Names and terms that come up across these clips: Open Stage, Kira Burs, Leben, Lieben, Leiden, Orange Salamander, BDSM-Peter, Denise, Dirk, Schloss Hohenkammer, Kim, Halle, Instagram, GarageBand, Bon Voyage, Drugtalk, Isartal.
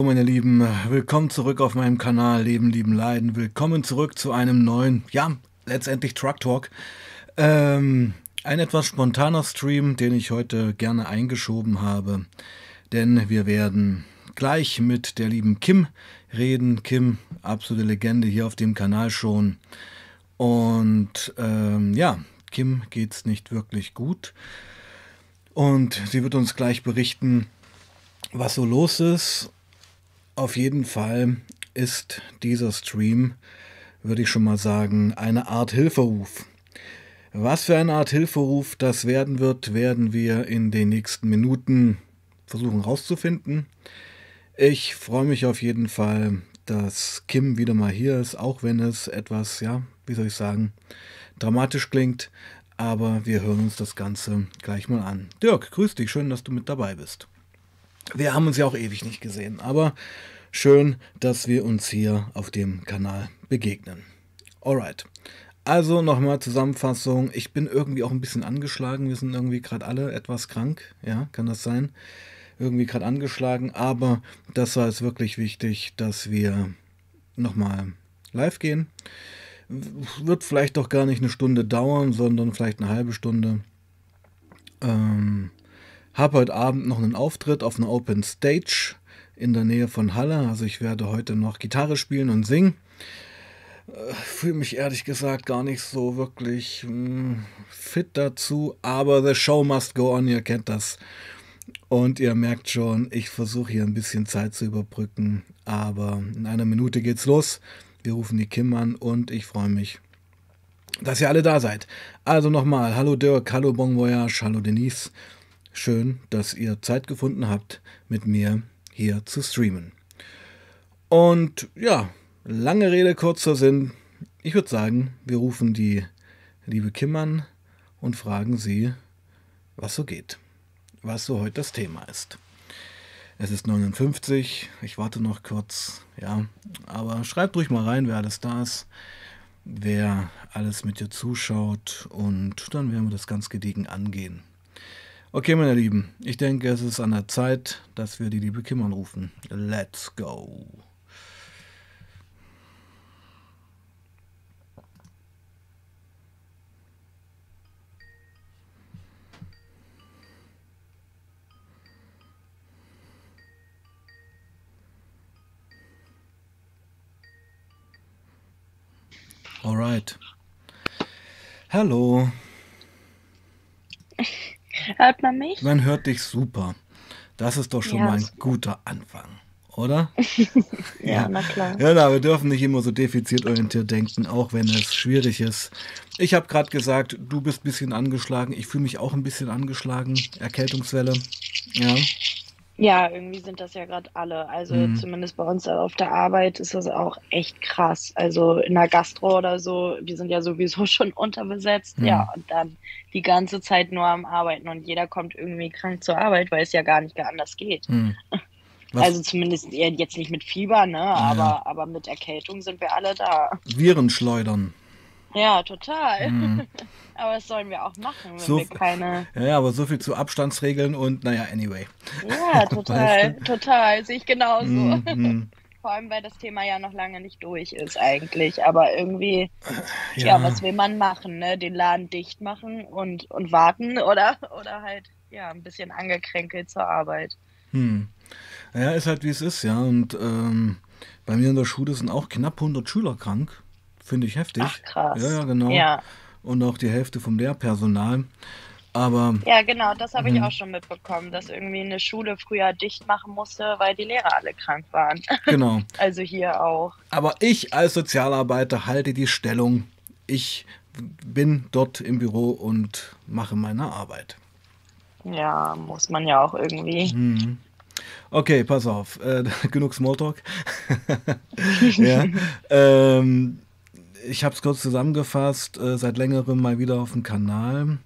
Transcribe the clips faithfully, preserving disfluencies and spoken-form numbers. Hallo meine Lieben, willkommen zurück auf meinem Kanal Leben, Lieben, Leiden. Willkommen zurück zu einem neuen, ja, letztendlich Drugtalk. Ähm, ein etwas spontaner Stream, den ich heute gerne eingeschoben habe. Denn wir werden gleich mit der lieben Kim reden. Kim, absolute Legende hier auf dem Kanal schon. Und ähm, ja, Kim geht's nicht wirklich gut. Und sie wird uns gleich berichten, was so los ist. Auf jeden Fall ist dieser Stream, würde ich schon mal sagen, eine Art Hilferuf. Was für eine Art Hilferuf das werden wird, werden wir in den nächsten Minuten versuchen rauszufinden. Ich freue mich auf jeden Fall, dass Kim wieder mal hier ist, auch wenn es etwas, ja, wie soll ich sagen, dramatisch klingt. Aber wir hören uns das Ganze gleich mal an. Dirk, grüß dich, schön, dass du mit dabei bist. Wir haben uns ja auch ewig nicht gesehen, aber schön, dass wir uns hier auf dem Kanal begegnen. Alright, also nochmal Zusammenfassung. Ich bin irgendwie auch ein bisschen angeschlagen. Wir sind irgendwie gerade alle etwas krank, ja, kann das sein? Irgendwie gerade angeschlagen, aber das war es wirklich wichtig, dass wir nochmal live gehen. Wird vielleicht doch gar nicht eine Stunde dauern, sondern vielleicht eine halbe Stunde. Ähm... Habe heute Abend noch einen Auftritt auf einer Open Stage in der Nähe von Halle. Also ich werde heute noch Gitarre spielen und singen. Äh, Fühle mich ehrlich gesagt gar nicht so wirklich mh, fit dazu. Aber the show must go on, ihr kennt das. Und ihr merkt schon, ich versuche hier ein bisschen Zeit zu überbrücken. Aber in einer Minute geht's los. Wir rufen die Kim an und ich freue mich, dass ihr alle da seid. Also nochmal, hallo Dirk, hallo Bon Voyage, hallo Denise. Schön, dass ihr Zeit gefunden habt, mit mir hier zu streamen. Und ja, lange Rede, kurzer Sinn. Ich würde sagen, wir rufen die liebe Kim an und fragen sie, was so geht. Was so heute das Thema ist. Es ist neunundfünfzig, ich warte noch kurz. Ja, aber schreibt ruhig mal rein, wer alles da ist, wer alles mit dir zuschaut. Und dann werden wir das ganz gediegen angehen. Okay, meine Lieben, ich denke, es ist an der Zeit, dass wir die liebe Kim anrufen. Let's go. Alright. Hallo. Hört man mich? Man hört dich super. Das ist doch schon ja, mal ein guter Anfang, oder? Ja, na klar. Ja, na, wir dürfen nicht immer so defizitorientiert denken, auch wenn es schwierig ist. Ich habe gerade gesagt, du bist ein bisschen angeschlagen. Ich fühle mich auch ein bisschen angeschlagen. Erkältungswelle. Ja. Ja, irgendwie sind das ja gerade alle. Also mhm. zumindest bei uns auf der Arbeit ist das auch echt krass. Also in der Gastro oder so, wir sind ja sowieso schon unterbesetzt. Mhm. Ja, und dann die ganze Zeit nur am Arbeiten und jeder kommt irgendwie krank zur Arbeit, weil es ja gar nicht anders geht. Mhm. Also zumindest jetzt nicht mit Fieber, ne? Aber, ja. aber mit Erkältung sind wir alle da. Viren schleudern. Ja, total. Mhm. Aber das sollen wir auch machen, wenn so, wir keine... Ja, aber so viel zu Abstandsregeln und naja, anyway. Ja, total, weißt du? Total, sehe ich genauso. Mhm. Vor allem, weil das Thema ja noch lange nicht durch ist eigentlich, aber irgendwie, ja, ja was will man machen, ne? Den Laden dicht machen und, und warten oder, oder halt, ja, ein bisschen angekränkelt zur Arbeit. Hm. Ja, ist halt wie es ist, ja, und ähm, bei mir in der Schule sind auch knapp hundert Schüler krank. Finde ich heftig. Ach, krass. Ja, ja, genau. Ja. Und auch die Hälfte vom Lehrpersonal. Aber ja, genau, das habe ich auch schon mitbekommen, dass irgendwie eine Schule früher dicht machen musste, weil die Lehrer alle krank waren. Genau. Also hier auch. Aber ich als Sozialarbeiter halte die Stellung. Ich bin dort im Büro und mache meine Arbeit. Ja, muss man ja auch irgendwie. Mhm. Okay, pass auf. Äh, genug Smalltalk. Ja. ähm... Ich habe es kurz zusammengefasst, äh, seit längerem mal wieder auf dem Kanal.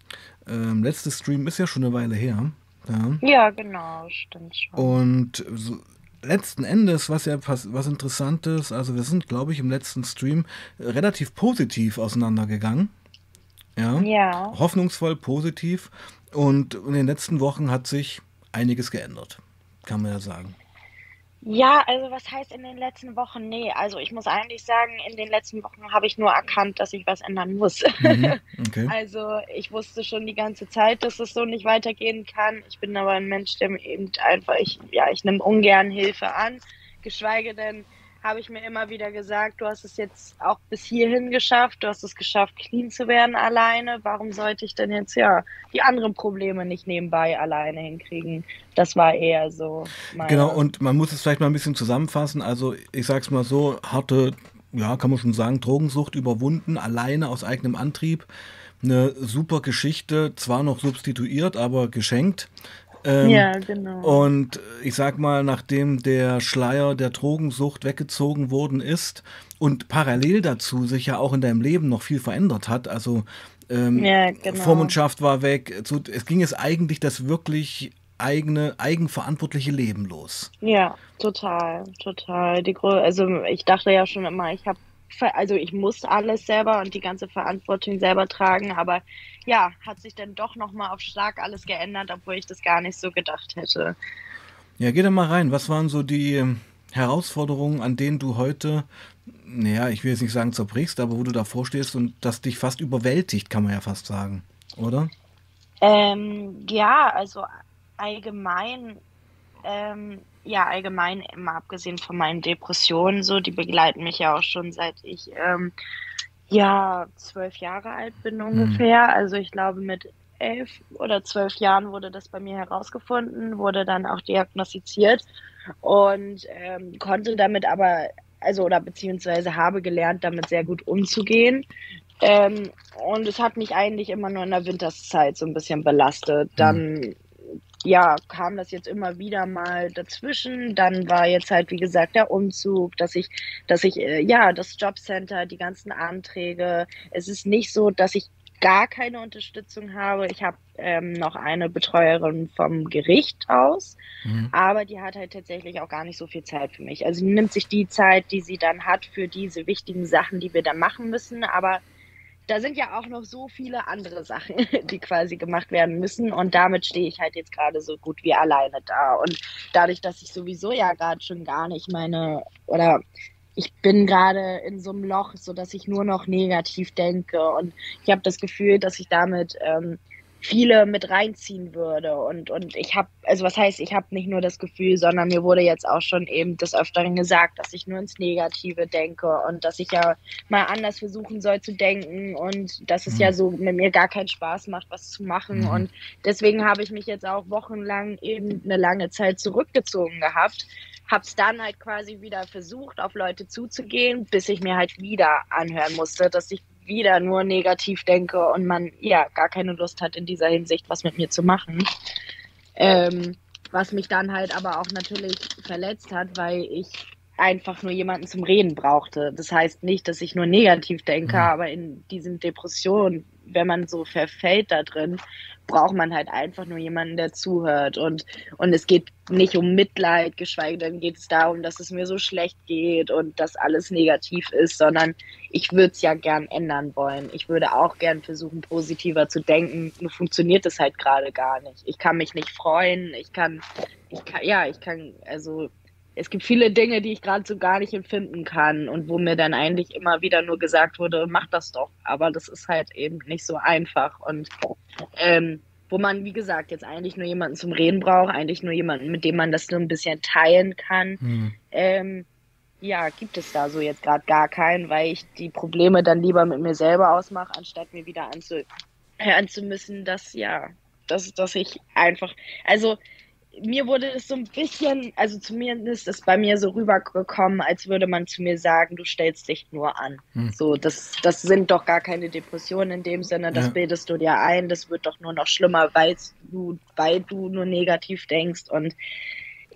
Ähm, letztes Stream ist ja schon eine Weile her. Ja, ja genau, stimmt schon. Und so, letzten Endes, was ja was Interessantes, also wir sind, glaube ich, im letzten Stream relativ positiv auseinandergegangen. Ja, ja. Hoffnungsvoll positiv. Und in den letzten Wochen hat sich einiges geändert, kann man ja sagen. Ja, also was heißt in den letzten Wochen? Nee, also ich muss eigentlich sagen, in den letzten Wochen habe ich nur erkannt, dass ich was ändern muss. Mhm, okay. Also ich wusste schon die ganze Zeit, dass es so nicht weitergehen kann. Ich bin aber ein Mensch, der eben einfach, ich, ja, ich nehme ungern Hilfe an. Geschweige denn, habe ich mir immer wieder gesagt, du hast es jetzt auch bis hierhin geschafft, du hast es geschafft, clean zu werden alleine. Warum sollte ich denn jetzt ja die anderen Probleme nicht nebenbei alleine hinkriegen? Das war eher so. Genau, und man muss es vielleicht mal ein bisschen zusammenfassen. Also ich sage es mal so, harte, ja, kann man schon sagen, Drogensucht überwunden, alleine aus eigenem Antrieb. Eine super Geschichte, zwar noch substituiert, aber geschenkt. Ähm, ja, genau. Und ich sag mal, nachdem der Schleier der Drogensucht weggezogen worden ist und parallel dazu sich ja auch in deinem Leben noch viel verändert hat, also ähm, ja, genau. Vormundschaft war weg, so, es ging es eigentlich das wirklich eigene, eigenverantwortliche Leben los. Ja, total, total. Die Gro- also ich dachte ja schon immer, ich habe Also ich muss alles selber und die ganze Verantwortung selber tragen, aber ja, hat sich dann doch nochmal auf Schlag alles geändert, obwohl ich das gar nicht so gedacht hätte. Ja, geh da mal rein. Was waren so die Herausforderungen, an denen du heute, naja, ich will jetzt nicht sagen zerbrichst, aber wo du davor stehst und das dich fast überwältigt, kann man ja fast sagen, oder? Ähm, ja, also allgemein... Ähm, ja, allgemein, immer abgesehen von meinen Depressionen, so, die begleiten mich ja auch schon seit ich ähm, ja, zwölf Jahre alt bin ungefähr. Mhm. Also ich glaube, mit elf oder zwölf Jahren wurde das bei mir herausgefunden, wurde dann auch diagnostiziert und ähm, konnte damit aber, also oder beziehungsweise habe gelernt, damit sehr gut umzugehen. Ähm, und es hat mich eigentlich immer nur in der Winterszeit so ein bisschen belastet. Dann mhm. ja, kam das jetzt immer wieder mal dazwischen. Dann war jetzt halt, wie gesagt, der Umzug, dass ich, dass ich, ja, das Jobcenter, die ganzen Anträge. Es ist nicht so, dass ich gar keine Unterstützung habe. Ich habe ähm, noch eine Betreuerin vom Gericht aus, mhm. aber die hat halt tatsächlich auch gar nicht so viel Zeit für mich. Also nimmt sich die Zeit, die sie dann hat für diese wichtigen Sachen, die wir dann machen müssen, aber da sind ja auch noch so viele andere Sachen, die quasi gemacht werden müssen. Und damit stehe ich halt jetzt gerade so gut wie alleine da. Und dadurch, dass ich sowieso ja gerade schon gar nicht meine, oder ich bin gerade in so einem Loch, sodass ich nur noch negativ denke. Und ich habe das Gefühl, dass ich damit ähm, viele mit reinziehen würde. Und, und ich habe, also was heißt, ich habe nicht nur das Gefühl, sondern mir wurde jetzt auch schon eben des Öfteren gesagt, dass ich nur ins Negative denke und dass ich ja mal anders versuchen soll zu denken und dass es mhm. ja so mit mir gar keinen Spaß macht, was zu machen. Mhm. Und deswegen habe ich mich jetzt auch wochenlang eben eine lange Zeit zurückgezogen gehabt, habe es dann halt quasi wieder versucht, auf Leute zuzugehen, bis ich mir halt wieder anhören musste, dass ich wieder nur negativ denke und man ja gar keine Lust hat, in dieser Hinsicht was mit mir zu machen. Ähm, was mich dann halt aber auch natürlich verletzt hat, weil ich einfach nur jemanden zum Reden brauchte. Das heißt nicht, dass ich nur negativ denke, mhm. aber in diesen Depressionen, wenn man so verfällt da drin, braucht man halt einfach nur jemanden, der zuhört. Und, und es geht nicht um Mitleid, geschweige denn geht es darum, dass es mir so schlecht geht und dass alles negativ ist, sondern ich würde es ja gern ändern wollen. Ich würde auch gern versuchen, positiver zu denken. Nur funktioniert es halt gerade gar nicht. Ich kann mich nicht freuen. Ich kann, ich kann, ja, ich kann, also es gibt viele Dinge, die ich gerade so gar nicht empfinden kann und wo mir dann eigentlich immer wieder nur gesagt wurde, mach das doch. Aber das ist halt eben nicht so einfach. Und ähm, wo man, wie gesagt, jetzt eigentlich nur jemanden zum Reden braucht, eigentlich nur jemanden, mit dem man das nur ein bisschen teilen kann. Hm. Ähm, ja, gibt es da so jetzt gerade gar keinen, weil ich die Probleme dann lieber mit mir selber ausmache, anstatt mir wieder anzuhören zu müssen, dass, ja, dass, dass ich einfach, also... Mir wurde es so ein bisschen, also zumindest ist bei mir so rübergekommen, als würde man zu mir sagen, du stellst dich nur an. Hm. So, das, das sind doch gar keine Depressionen in dem Sinne, das ja. bildest du dir ein, das wird doch nur noch schlimmer, weil du, weil du nur negativ denkst. Und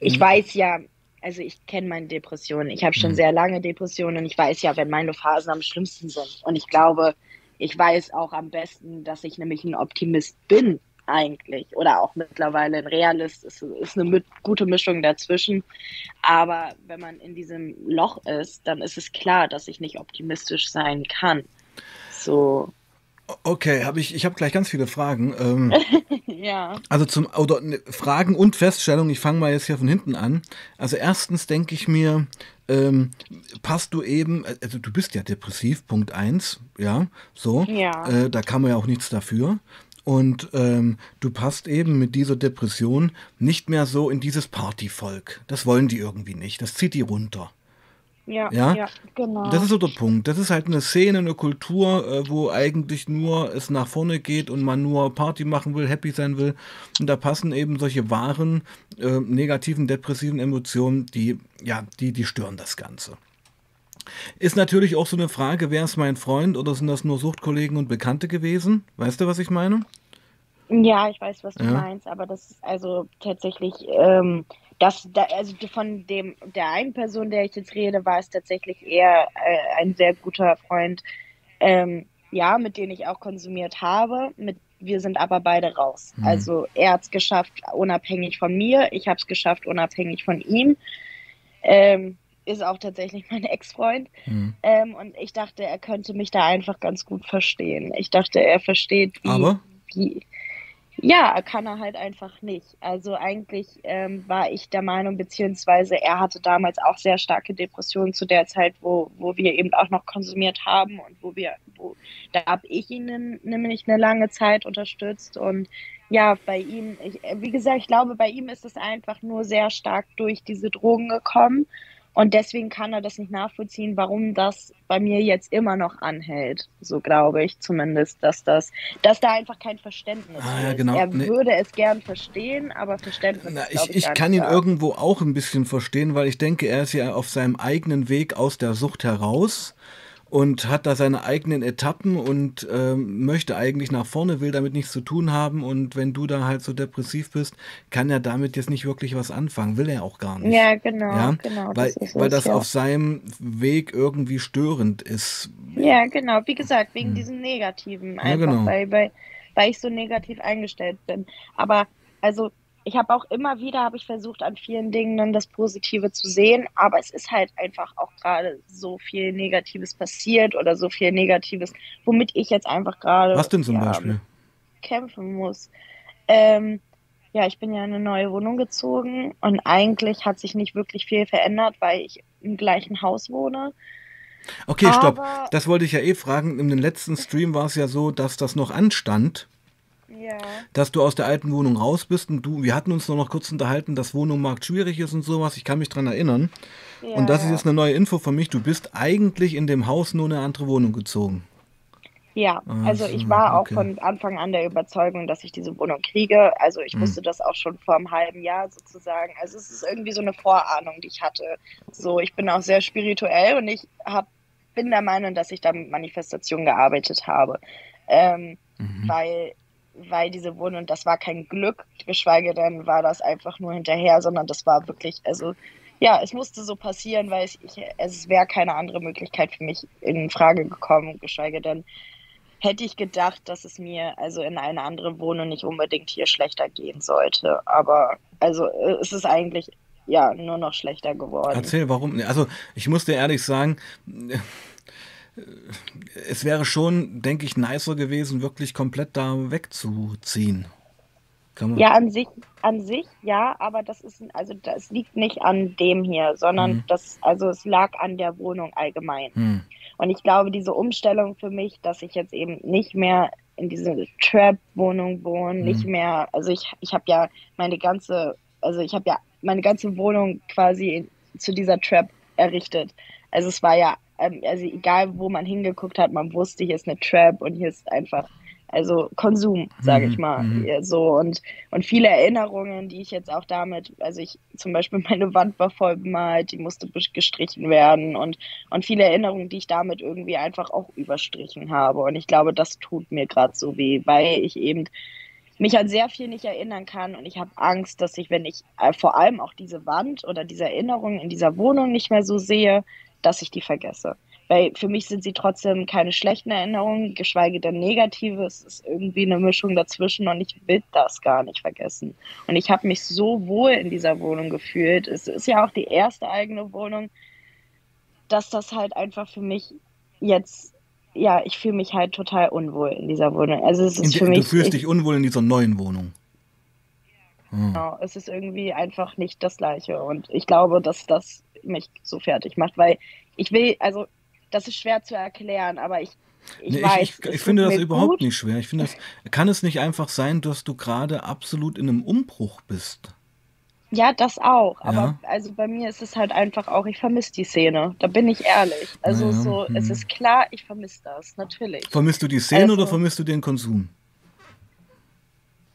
ich hm. weiß ja, also ich kenne meine Depressionen, ich habe schon hm. sehr lange Depressionen und ich weiß ja, wenn meine Phasen am schlimmsten sind. Und ich glaube, ich weiß auch am besten, dass ich nämlich ein Optimist bin. Eigentlich oder auch mittlerweile ein Realist, ist, ist eine mit, gute Mischung dazwischen, aber wenn man in diesem Loch ist, dann ist es klar, dass ich nicht optimistisch sein kann. So. Okay, hab ich, ich habe gleich ganz viele Fragen. Ähm, ja. Also zum oder, ne, Fragen und Feststellungen, ich fange mal jetzt hier von hinten an. Also erstens denke ich mir, ähm, passt du eben, also du bist ja depressiv, Punkt eins, ja, so, ja. Äh, da kann man ja auch nichts dafür. Und ähm, du passt eben mit dieser Depression nicht mehr so in dieses Partyvolk. Das wollen die irgendwie nicht, das zieht die runter. Ja, ja? ja, genau. Das ist so der Punkt. Das ist halt eine Szene, eine Kultur, wo eigentlich nur es nach vorne geht und man nur Party machen will, happy sein will. Und da passen eben solche wahren, äh, negativen, depressiven Emotionen, die, ja, die, die stören das Ganze. Ist natürlich auch so eine Frage, wer ist mein Freund oder sind das nur Suchtkollegen und Bekannte gewesen? Weißt du, was ich meine? Ja, ich weiß, was du ja. meinst, aber das ist also tatsächlich... Ähm Das, also von dem, der einen Person, der ich jetzt rede, war es tatsächlich eher äh, ein sehr guter Freund, ähm, ja, mit dem ich auch konsumiert habe. Mit, wir sind aber beide raus. Mhm. Also er hat es geschafft, unabhängig von mir. Ich habe es geschafft, unabhängig von ihm. Ähm, ist auch tatsächlich mein Ex-Freund. Mhm. Ähm, und ich dachte, er könnte mich da einfach ganz gut verstehen. Ich dachte, er versteht, wie... Aber? wie Ja, kann er halt einfach nicht. Also eigentlich ähm, war ich der Meinung, beziehungsweise er hatte damals auch sehr starke Depressionen zu der Zeit, wo, wo wir eben auch noch konsumiert haben und wo wir, wo, da habe ich ihn nämlich eine lange Zeit unterstützt und ja, bei ihm, ich, wie gesagt, ich glaube, bei ihm ist es einfach nur sehr stark durch diese Drogen gekommen und deswegen kann er das nicht nachvollziehen, warum das bei mir jetzt immer noch anhält. So glaube ich zumindest, dass das, dass da einfach kein Verständnis ah, ist. Ja, genau. Er nee. würde es gern verstehen, aber Verständnis Na, ist, glaube ich, ich kann ihn da. irgendwo auch ein bisschen verstehen, weil ich denke, er ist ja auf seinem eigenen Weg aus der Sucht heraus und hat da seine eigenen Etappen und ähm, möchte eigentlich nach vorne, will damit nichts zu tun haben. Und wenn du da halt so depressiv bist, kann er damit jetzt nicht wirklich was anfangen. Will er auch gar nicht. Ja, genau. Ja? genau weil das, weil das ja. auf seinem Weg irgendwie störend ist. Ja, genau. Wie gesagt, wegen hm. diesem Negativen. Einfach, ja, genau. weil, weil, weil ich so negativ eingestellt bin. Aber also... Ich habe auch immer wieder, habe ich versucht, an vielen Dingen dann das Positive zu sehen, aber es ist halt einfach auch gerade so viel Negatives passiert oder so viel Negatives, womit ich jetzt einfach gerade Was denn zum ja, Beispiel? kämpfen muss. Ähm, ja, ich bin ja in eine neue Wohnung gezogen und eigentlich hat sich nicht wirklich viel verändert, weil ich im gleichen Haus wohne. Okay, aber stopp. Das wollte ich ja eh fragen. In den letzten Stream war es ja so, dass das noch anstand. Ja. Dass du aus der alten Wohnung raus bist und du, wir hatten uns nur noch kurz unterhalten, dass Wohnungsmarkt schwierig ist und sowas, ich kann mich dran erinnern. Ja, und das ja. ist jetzt eine neue Info von mich, du bist eigentlich in dem Haus nur eine andere Wohnung gezogen. Ja, also, also ich war okay. auch von Anfang an der Überzeugung, dass ich diese Wohnung kriege, also ich mhm. wusste das auch schon vor einem halben Jahr sozusagen, also es ist irgendwie so eine Vorahnung, die ich hatte. So, ich bin auch sehr spirituell und ich hab, bin der Meinung, dass ich da mit Manifestation gearbeitet habe, ähm, mhm. weil... weil diese Wohnung, das war kein Glück, geschweige denn war das einfach nur hinterher, sondern das war wirklich, also ja, es musste so passieren, weil ich, ich, es wäre keine andere Möglichkeit für mich in Frage gekommen, geschweige denn hätte ich gedacht, dass es mir also in eine andere Wohnung nicht unbedingt hier schlechter gehen sollte, aber also es ist eigentlich ja nur noch schlechter geworden. Erzähl, warum? Also ich muss dir ehrlich sagen... Es wäre schon, denke ich, nicer gewesen, wirklich komplett da wegzuziehen. Kann man ja, an sich, an sich, ja, aber das ist, also das liegt nicht an dem hier, sondern mhm. das, also es lag an der Wohnung allgemein. Mhm. Und ich glaube, diese Umstellung für mich, dass ich jetzt eben nicht mehr in dieser Trap-Wohnung wohne, mhm. nicht mehr, also ich, ich habe ja meine ganze, also ich habe ja meine ganze Wohnung quasi zu dieser Trap errichtet. Also es war ja Also egal, wo man hingeguckt hat, man wusste, hier ist eine Trap und hier ist einfach, also Konsum, sage ich mal, mhm. so und, und viele Erinnerungen, die ich jetzt auch damit, also ich zum Beispiel, meine Wand war voll bemalt, die musste gestrichen werden und, und viele Erinnerungen, die ich damit irgendwie einfach auch überstrichen habe und ich glaube, das tut mir gerade so weh, weil ich eben mich an sehr viel nicht erinnern kann und ich habe Angst, dass ich, wenn ich äh, vor allem auch diese Wand oder diese Erinnerungen in dieser Wohnung nicht mehr so sehe, dass ich die vergesse. Weil für mich sind sie trotzdem keine schlechten Erinnerungen, geschweige denn negative. Es ist irgendwie eine Mischung dazwischen und ich will das gar nicht vergessen. Und ich habe mich so wohl in dieser Wohnung gefühlt. Es ist ja auch die erste eigene Wohnung, dass das halt einfach für mich jetzt ja, ich fühle mich halt total unwohl in dieser Wohnung. Also es ist die, für mich, du fühlst ich, dich unwohl in dieser neuen Wohnung? Genau, es ist irgendwie einfach nicht das Gleiche und ich glaube, dass das mich so fertig macht, weil ich will, also das ist schwer zu erklären, aber ich, ich nee, weiß. Ich, ich, ich finde das überhaupt gut. nicht schwer. Ich finde, das kann es nicht einfach sein, dass du gerade absolut in einem Umbruch bist. Ja, das auch, aber ja. also bei mir ist es halt einfach auch, ich vermisse die Szene, da bin ich ehrlich. Also ja, so, hm. es ist klar, ich vermisse das, natürlich. Vermisst du die Szene also, oder vermisst du den Konsum?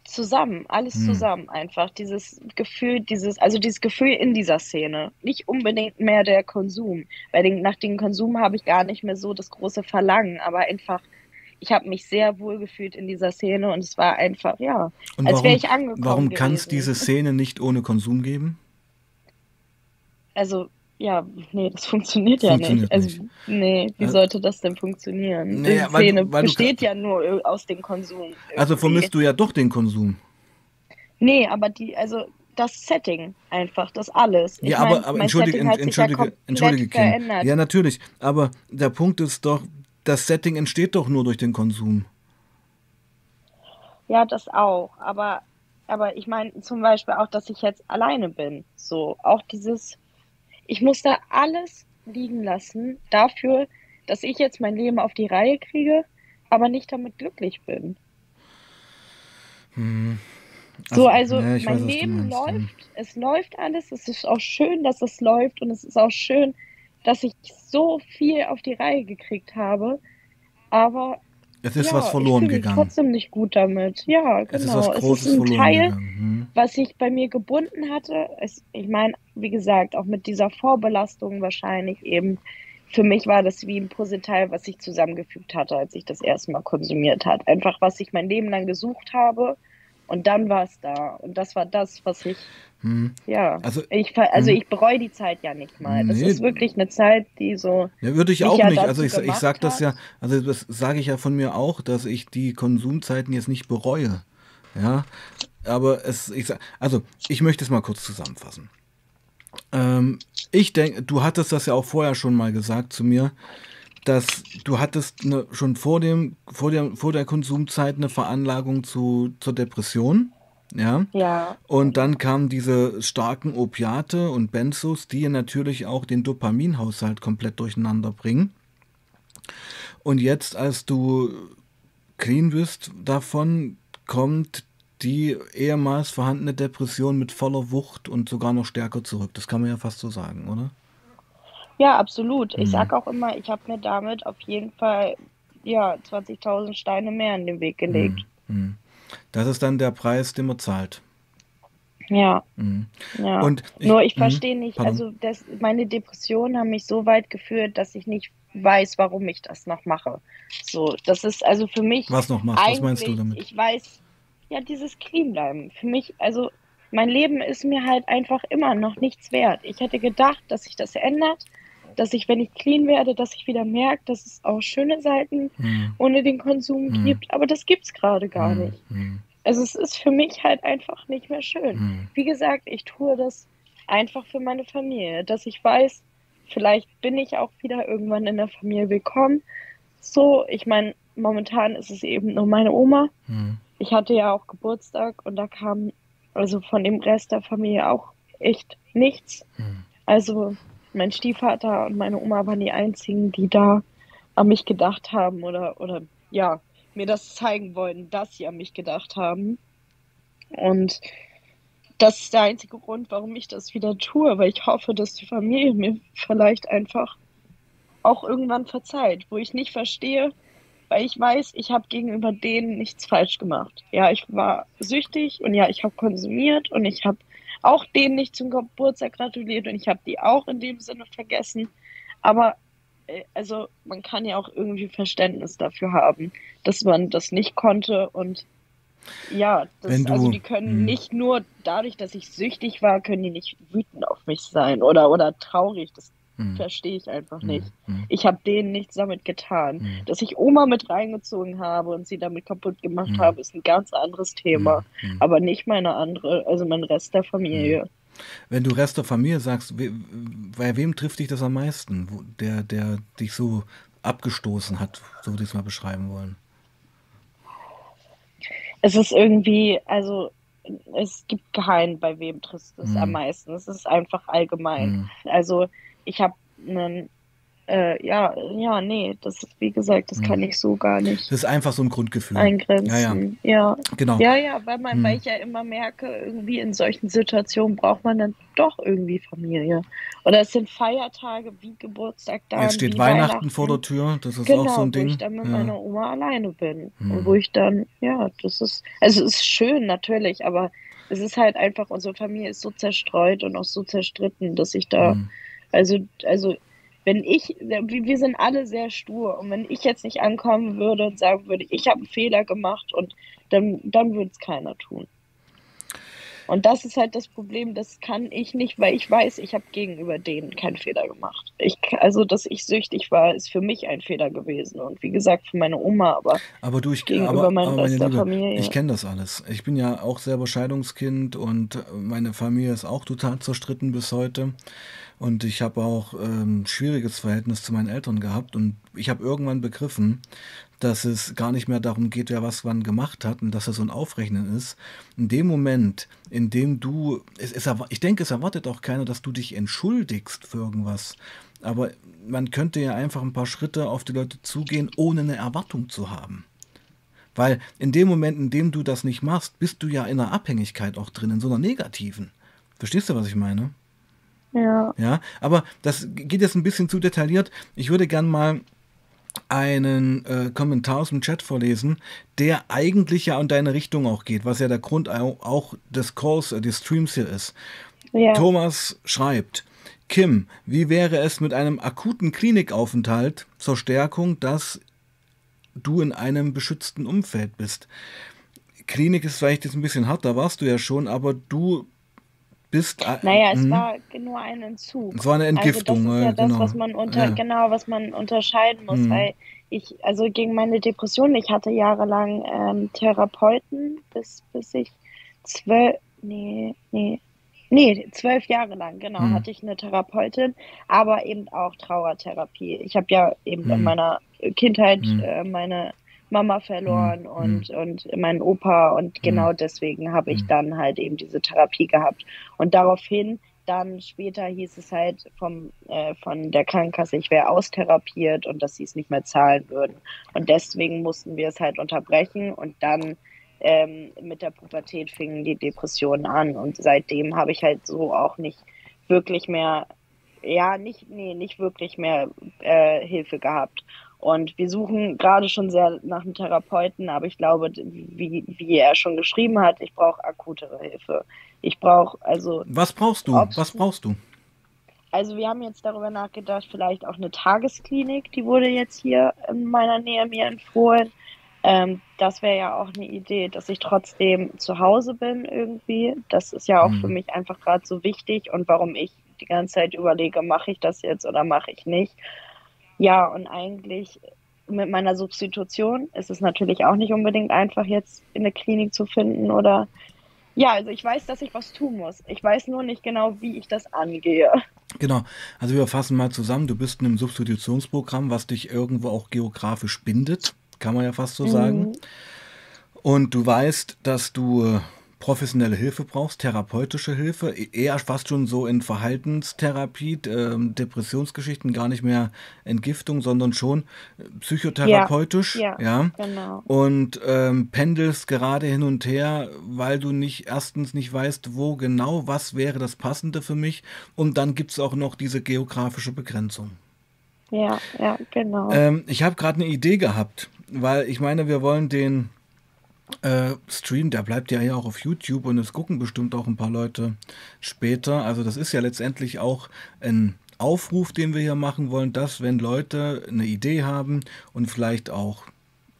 Zusammen, alles hm. zusammen einfach. Dieses Gefühl, dieses, also dieses Gefühl in dieser Szene. Nicht unbedingt mehr der Konsum. Weil den, nach dem Konsum habe ich gar nicht mehr so das große Verlangen, aber einfach, ich habe mich sehr wohl gefühlt in dieser Szene und es war einfach, ja, und als wäre ich angekommen. Warum kann es diese Szene nicht ohne Konsum geben? Also, ja, nee, das funktioniert, funktioniert ja nicht. nicht. Also, nee, wie sollte das denn funktionieren? Naja, Diese Szene weil du, weil besteht du ja nur aus dem Konsum. Irgendwie. Also vermisst du ja doch den Konsum. Nee, aber die, also das Setting einfach, das alles. Ich ja, mein, aber, aber mein entschuldige, Setting hat entschuldige, sich ja entschuldige, verändert. Ja, natürlich. Aber der Punkt ist doch, das Setting entsteht doch nur durch den Konsum. Ja, das auch. Aber, aber ich meine zum Beispiel auch, dass ich jetzt alleine bin. So, auch dieses. Ich muss da alles liegen lassen dafür, dass ich jetzt mein Leben auf die Reihe kriege, aber nicht damit glücklich bin. Hm. Also, so, also ja, mein weiß, Leben läuft, es läuft alles, es ist auch schön, dass es läuft und es ist auch schön, dass ich so viel auf die Reihe gekriegt habe, aber es ist ja, was verloren ich fühle mich gegangen. Trotzdem nicht gut damit. Ja, genau. Es ist, was Großes es ist ein Teil, mhm. was ich bei mir gebunden hatte. Es, ich meine, wie gesagt, auch mit dieser Vorbelastung wahrscheinlich eben. Für mich war das wie ein Puzzleteil, was ich zusammengefügt hatte, als ich das erste Mal konsumiert habe. Einfach, was ich mein Leben lang gesucht habe. Und dann war es da. Und das war das, was ich... Hm. Ja, also ich, also ich bereue die Zeit ja nicht mal. Das nee. ist wirklich eine Zeit, die so... Ja, würde ich auch ja nicht. Also ich, ich sage das ja, also das sage ich ja von mir auch, dass ich die Konsumzeiten jetzt nicht bereue. Ja, aber es, ich sag, also ich möchte es mal kurz zusammenfassen. Ähm, ich denke, du hattest das ja auch vorher schon mal gesagt zu mir, dass du hattest eine, schon vor dem, vor der, vor der Konsumzeit eine Veranlagung zu, zur Depression. Ja? ja. Und dann kamen diese starken Opiate und Benzos, die natürlich auch den Dopaminhaushalt komplett durcheinander bringen. Und jetzt, als du clean bist davon, kommt die ehemals vorhandene Depression mit voller Wucht und sogar noch stärker zurück. Das kann man ja fast so sagen, oder? Ja, absolut. Ich mhm. sage auch immer, ich habe mir damit auf jeden Fall ja, zwanzigtausend Steine mehr in den Weg gelegt. Mhm. Das ist dann der Preis, den man zahlt. Ja. Mhm. ja. Und ich, Nur ich verstehe mhm. nicht, also das, meine Depressionen haben mich so weit geführt, dass ich nicht weiß, warum ich das noch mache. So, das ist also für mich... Was noch machst? Was meinst du damit? Ich weiß, ja, dieses Cleanbleiben. Für mich, also mein Leben ist mir halt einfach immer noch nichts wert. Ich hätte gedacht, dass sich das ändert, dass ich, wenn ich clean werde, dass ich wieder merke, dass es auch schöne Seiten hm. ohne den Konsum hm. gibt. Aber das gibt es gerade gar hm. nicht. Hm. Also es ist für mich halt einfach nicht mehr schön. Hm. Wie gesagt, ich tue das einfach für meine Familie, dass ich weiß, vielleicht bin ich auch wieder irgendwann in der Familie willkommen. So, ich meine, momentan ist es eben nur meine Oma. Hm. Ich hatte ja auch Geburtstag und da kam also von dem Rest der Familie auch echt nichts. Hm. Also... Mein Stiefvater und meine Oma waren die einzigen, die da an mich gedacht haben oder, oder ja, mir das zeigen wollten, dass sie an mich gedacht haben. Und das ist der einzige Grund, warum ich das wieder tue, weil ich hoffe, dass die Familie mir vielleicht einfach auch irgendwann verzeiht, wo ich nicht verstehe, weil ich weiß, ich habe gegenüber denen nichts falsch gemacht. Ja, ich war süchtig und ja, ich habe konsumiert und ich habe auch denen nicht zum Geburtstag gratuliert und ich habe die auch in dem Sinne vergessen. Aber also man kann ja auch irgendwie Verständnis dafür haben, dass man das nicht konnte und ja, das, du, also die können mh. nicht nur dadurch, dass ich süchtig war, können die nicht wütend auf mich sein oder, oder traurig, das mh. verstehe ich einfach mh. nicht. Mh. Ich habe denen nichts damit getan. Mh. Dass ich Oma mit reingezogen habe und sie damit kaputt gemacht mh. habe, ist ein ganz anderes Thema, mh. aber nicht meine andere, also mein Rest der Familie. Mh. Wenn du Rest der Familie sagst, we, bei wem trifft dich das am meisten, wo, der, der dich so abgestoßen hat, so würde ich es mal beschreiben wollen. Es ist irgendwie, also es gibt keinen, bei wem trifft es mhm. am meisten. Es ist einfach allgemein. Mhm. Also ich habe einen, äh, ja, ja, nee, das ist, wie gesagt, das mhm. kann ich so gar nicht. Das ist einfach so ein Grundgefühl. Eingrenzen, ja. Ja, ja. Genau. Ja, ja, weil, man, mhm. weil ich ja immer merke, irgendwie in solchen Situationen braucht man dann doch irgendwie Familie. Oder es sind Feiertage wie Geburtstag da. Jetzt steht Weihnachten, Weihnachten vor der Tür, das ist genau, auch so ein Ding. Genau, wo ich dann mit ja. meiner Oma alleine bin. Mhm. Und wo ich dann, ja, das ist, also es ist schön natürlich, aber es ist halt einfach, unsere Familie ist so zerstreut und auch so zerstritten, dass ich da, mhm. also, also wenn ich, wir sind alle sehr stur und wenn ich jetzt nicht ankommen würde und sagen würde, ich habe einen Fehler gemacht und dann, dann würde es keiner tun. Und das ist halt das Problem, das kann ich nicht, weil ich weiß, ich habe gegenüber denen keinen Fehler gemacht. Ich, also, dass ich süchtig war, ist für mich ein Fehler gewesen. Und wie gesagt, für meine Oma, aber, aber du, ich, gegenüber meiner Rest der Familie. Ich kenne das alles. Ich bin ja auch selber Scheidungskind und meine Familie ist auch total zerstritten bis heute. Und ich habe auch ein ähm, schwieriges Verhältnis zu meinen Eltern gehabt. Und ich habe irgendwann begriffen, dass es gar nicht mehr darum geht, wer was wann gemacht hat und dass das so ein Aufrechnen ist. In dem Moment, in dem du, es, es, ich denke, es erwartet auch keiner, dass du dich entschuldigst für irgendwas. Aber man könnte ja einfach ein paar Schritte auf die Leute zugehen, ohne eine Erwartung zu haben. Weil in dem Moment, in dem du das nicht machst, bist du ja in einer Abhängigkeit auch drin, in so einer negativen. Verstehst du, was ich meine? Ja. Ja, aber das geht jetzt ein bisschen zu detailliert. Ich würde gern mal einen äh, Kommentar aus dem Chat vorlesen, der eigentlich ja in deine Richtung auch geht, was ja der Grund auch des Calls, äh, des Streams hier ist. Ja. Thomas schreibt, Kim, wie wäre es mit einem akuten Klinikaufenthalt zur Stärkung, dass du in einem beschützten Umfeld bist? Klinik ist vielleicht jetzt ein bisschen hart, da warst du ja schon, aber du bist, naja, es war nur ein Entzug. Es war eine Entgiftung. Also das ist ja das, genau. was man unter, ja. genau, was man unterscheiden muss, mhm. weil ich, also gegen meine Depression, ich hatte jahrelang ähm, Therapeuten, bis, bis ich zwölf, nee, nee, nee, zwölf Jahre lang, genau, mhm. hatte ich eine Therapeutin, aber eben auch Trauertherapie. Ich habe ja eben mhm. in meiner Kindheit mhm. äh, meine Mama verloren mhm. und, und mein Opa und genau mhm. deswegen habe ich dann halt eben diese Therapie gehabt. Und daraufhin, dann später hieß es halt vom, äh, von der Krankenkasse, ich wäre austherapiert und dass sie es nicht mehr zahlen würden. Und deswegen mussten wir es halt unterbrechen und dann ähm, mit der Pubertät fingen die Depressionen an und seitdem habe ich halt so auch nicht wirklich mehr, ja, nicht, nee, nicht wirklich mehr äh, Hilfe gehabt. Und wir suchen gerade schon sehr nach einem Therapeuten, aber ich glaube, wie, wie er schon geschrieben hat, ich brauche akutere Hilfe. Ich brauche also... Was brauchst du? Was brauchst du? Also wir haben jetzt darüber nachgedacht, vielleicht auch eine Tagesklinik, die wurde jetzt hier in meiner Nähe mir empfohlen. Ähm, das wäre ja auch eine Idee, dass ich trotzdem zu Hause bin irgendwie. Das ist ja auch mhm. für mich einfach gerade so wichtig und warum ich die ganze Zeit überlege, mache ich das jetzt oder mache ich nicht. Ja, und eigentlich mit meiner Substitution ist es natürlich auch nicht unbedingt einfach, jetzt in der Klinik zu finden oder... Ja, also ich weiß, dass ich was tun muss. Ich weiß nur nicht genau, wie ich das angehe. Genau. Also wir fassen mal zusammen. Du bist in einem Substitutionsprogramm, was dich irgendwo auch geografisch bindet, kann man ja fast so mhm. sagen. Und du weißt, dass du professionelle Hilfe brauchst, therapeutische Hilfe, eher fast schon so in Verhaltenstherapie, ähm, Depressionsgeschichten, gar nicht mehr Entgiftung, sondern schon psychotherapeutisch. Ja, ja, ja. Genau. Und ähm, pendelst gerade hin und her, weil du nicht erstens nicht weißt, wo genau, was wäre das Passende für mich und dann gibt es auch noch diese geografische Begrenzung. Ja, ja, genau. Ähm, ich habe gerade eine Idee gehabt, weil ich meine, wir wollen den Äh, Stream, der bleibt ja hier auch auf YouTube und es gucken bestimmt auch ein paar Leute später. Also das ist ja letztendlich auch ein Aufruf, den wir hier machen wollen, dass wenn Leute eine Idee haben und vielleicht auch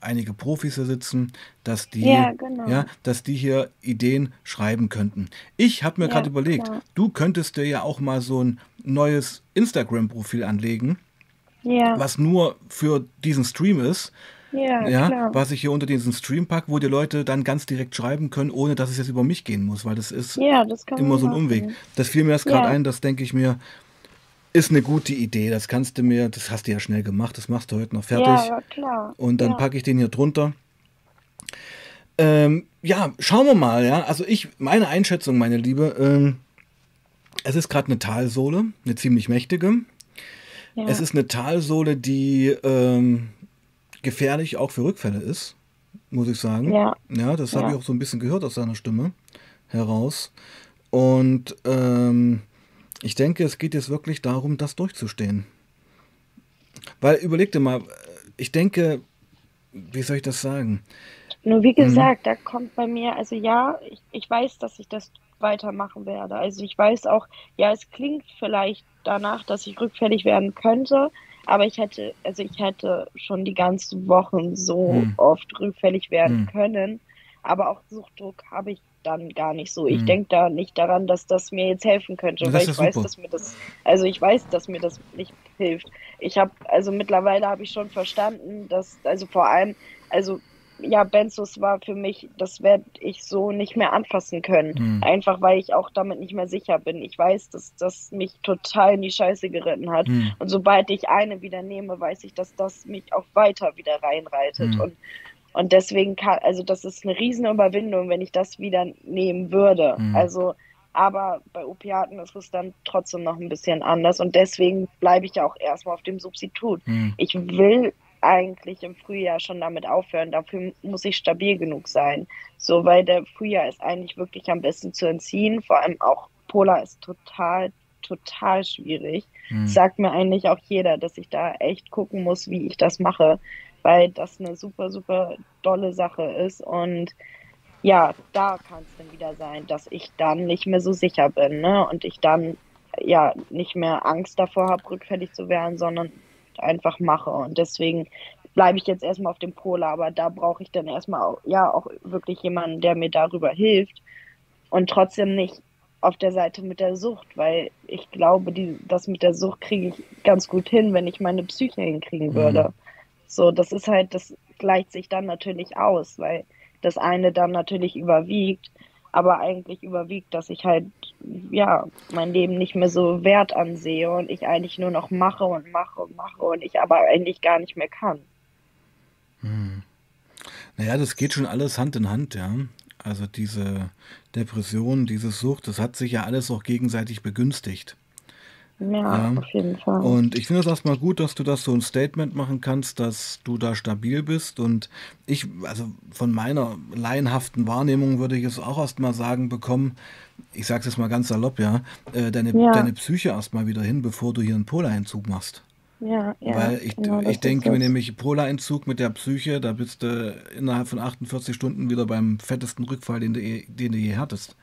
einige Profis hier sitzen, dass die, ja, genau. ja, dass die hier Ideen schreiben könnten. Ich habe mir ja, gerade überlegt, klar. du könntest dir ja auch mal so ein neues Instagram-Profil anlegen, ja. was nur für diesen Stream ist. Ja, ja klar. Was ich hier unter diesen Stream packe, wo die Leute dann ganz direkt schreiben können, ohne dass es jetzt über mich gehen muss, weil das ist ja, das kann immer so ein machen. Umweg. Das fiel mir erst gerade ja. ein, das denke ich mir, Ist eine gute Idee, das kannst du mir, das hast du ja schnell gemacht, das machst du heute noch fertig. Ja, klar. Und dann ja. packe ich den hier drunter. Ähm, ja, schauen wir mal, ja. Also ich, meine Einschätzung, meine Liebe, ähm, es ist gerade eine Talsohle, eine ziemlich mächtige. Ja. Es ist eine Talsohle, die ähm, gefährlich auch für Rückfälle ist, muss ich sagen. Ja. Ja, das ja. habe ich auch so ein bisschen gehört aus seiner Stimme heraus. Und ähm, ich denke, es geht jetzt wirklich darum, das durchzustehen. Weil, überleg dir mal, ich denke, wie soll ich das sagen? Nur wie gesagt, mhm. da kommt bei mir, also ja, ich, ich weiß, dass ich das weitermachen werde. Also ich weiß auch, ja, es klingt vielleicht danach, dass ich rückfällig werden könnte, aber ich hätte, also ich hätte schon die ganzen Wochen so mhm. oft rückfällig werden mhm. können, aber auch Suchtdruck habe ich dann gar nicht so. Ich mhm. denke da nicht daran, dass das mir jetzt helfen könnte, das weil ich super. weiß, dass mir das, also ich weiß, dass mir das nicht hilft. Ich habe, also mittlerweile habe ich schon verstanden, dass, also vor allem, also ja, Benzos war für mich, das werde ich so nicht mehr anfassen können. Mhm. Einfach, weil ich auch damit nicht mehr sicher bin. Ich weiß, dass das mich total in die Scheiße geritten hat. Mhm. Und sobald ich eine wieder nehme, weiß ich, dass das mich auch weiter wieder reinreitet. Mhm. Und Und deswegen kann, also das ist eine riesen Überwindung, wenn ich das wieder nehmen würde. Mhm. Also, aber bei Opiaten ist es dann trotzdem noch ein bisschen anders. Und deswegen bleibe ich ja auch erstmal auf dem Substitut. Mhm. Ich will eigentlich im Frühjahr schon damit aufhören. Dafür muss ich stabil genug sein. So, weil der Frühjahr ist eigentlich wirklich am besten zu entziehen. Vor allem auch Polar ist total, total schwierig. Mhm. Das sagt mir eigentlich auch jeder, dass ich da echt gucken muss, wie ich das mache, weil das eine super, super dolle Sache ist. Und ja, da kann es dann wieder sein, dass ich dann nicht mehr so sicher bin, ne? Und ich dann ja nicht mehr Angst davor habe, rückfällig zu werden, sondern einfach mache. Und deswegen bleibe ich jetzt erstmal auf dem Polar, aber da brauche ich dann erstmal auch, ja, auch wirklich jemanden, der mir darüber hilft. Und trotzdem nicht auf der Seite mit der Sucht, weil ich glaube, die, das mit der Sucht kriege ich ganz gut hin, wenn ich meine Psyche hinkriegen würde. Mhm. So, das ist halt, das gleicht sich dann natürlich aus, weil das eine dann natürlich überwiegt, aber eigentlich überwiegt, dass ich halt, ja, mein Leben nicht mehr so wert ansehe und ich eigentlich nur noch mache und mache und mache und ich aber eigentlich gar nicht mehr kann. Hm. Naja, das geht schon alles Hand in Hand, ja. Also diese Depression, diese Sucht, das hat sich ja alles auch gegenseitig begünstigt. Ja, ja, auf jeden Fall. Und ich finde es erstmal gut, dass du das so ein Statement machen kannst, dass du da stabil bist. Und ich, also von meiner laienhaften Wahrnehmung würde ich es auch erstmal sagen bekommen, ich sage es jetzt mal ganz salopp, ja, äh, deine, ja. deine Psyche erstmal wieder hin, bevor du hier einen Polareinzug machst. Ja, ja. Weil ich, genau, ich denke mir nämlich, Polareinzug mit der Psyche, da bist du innerhalb von achtundvierzig Stunden wieder beim fettesten Rückfall, den du, den du je hattest.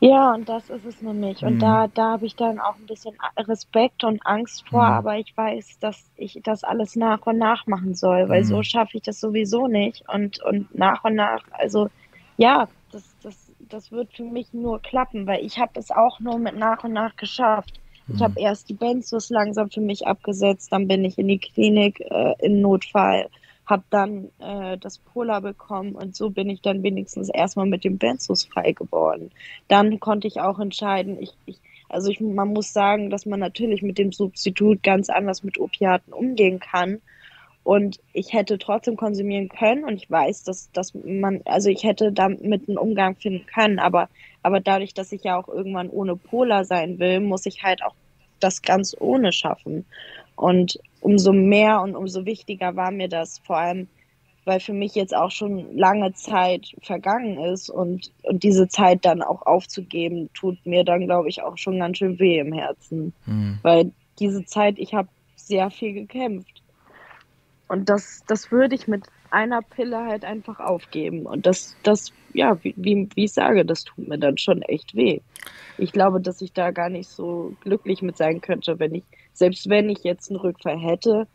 Ja, und das ist es nämlich. Und mhm. da, da habe ich dann auch ein bisschen Respekt und Angst vor, mhm. aber ich weiß, dass ich das alles nach und nach machen soll, weil mhm. so schaffe ich das sowieso nicht. Und, und nach und nach, also ja, das, das, das wird für mich nur klappen, weil ich habe es auch nur mit nach und nach geschafft. Mhm. Ich habe erst die Benzos langsam für mich abgesetzt, dann bin ich in die Klinik äh, im Notfall, habe dann äh, das Polar bekommen und so bin ich dann wenigstens erstmal mit dem Benzos frei geworden. Dann konnte ich auch entscheiden, ich, ich, also ich, man muss sagen, dass man natürlich mit dem Substitut ganz anders mit Opiaten umgehen kann und ich hätte trotzdem konsumieren können und ich weiß, dass, dass man, also ich hätte damit einen Umgang finden können, aber, aber dadurch, dass ich ja auch irgendwann ohne Polar sein will, muss ich halt auch das ganz ohne schaffen. Und umso mehr und umso wichtiger war mir das, vor allem, weil für mich jetzt auch schon lange Zeit vergangen ist und, und diese Zeit dann auch aufzugeben, tut mir dann, glaube ich, auch schon ganz schön weh im Herzen. Mhm. Weil diese Zeit, ich habe sehr viel gekämpft. Und das, das würde ich mit einer Pille halt einfach aufgeben. Und das, das ja, wie, wie, wie ich sage, das tut mir dann schon echt weh. Ich glaube, dass ich da gar nicht so glücklich mit sein könnte, wenn ich, selbst wenn ich jetzt einen Rückfall hätte,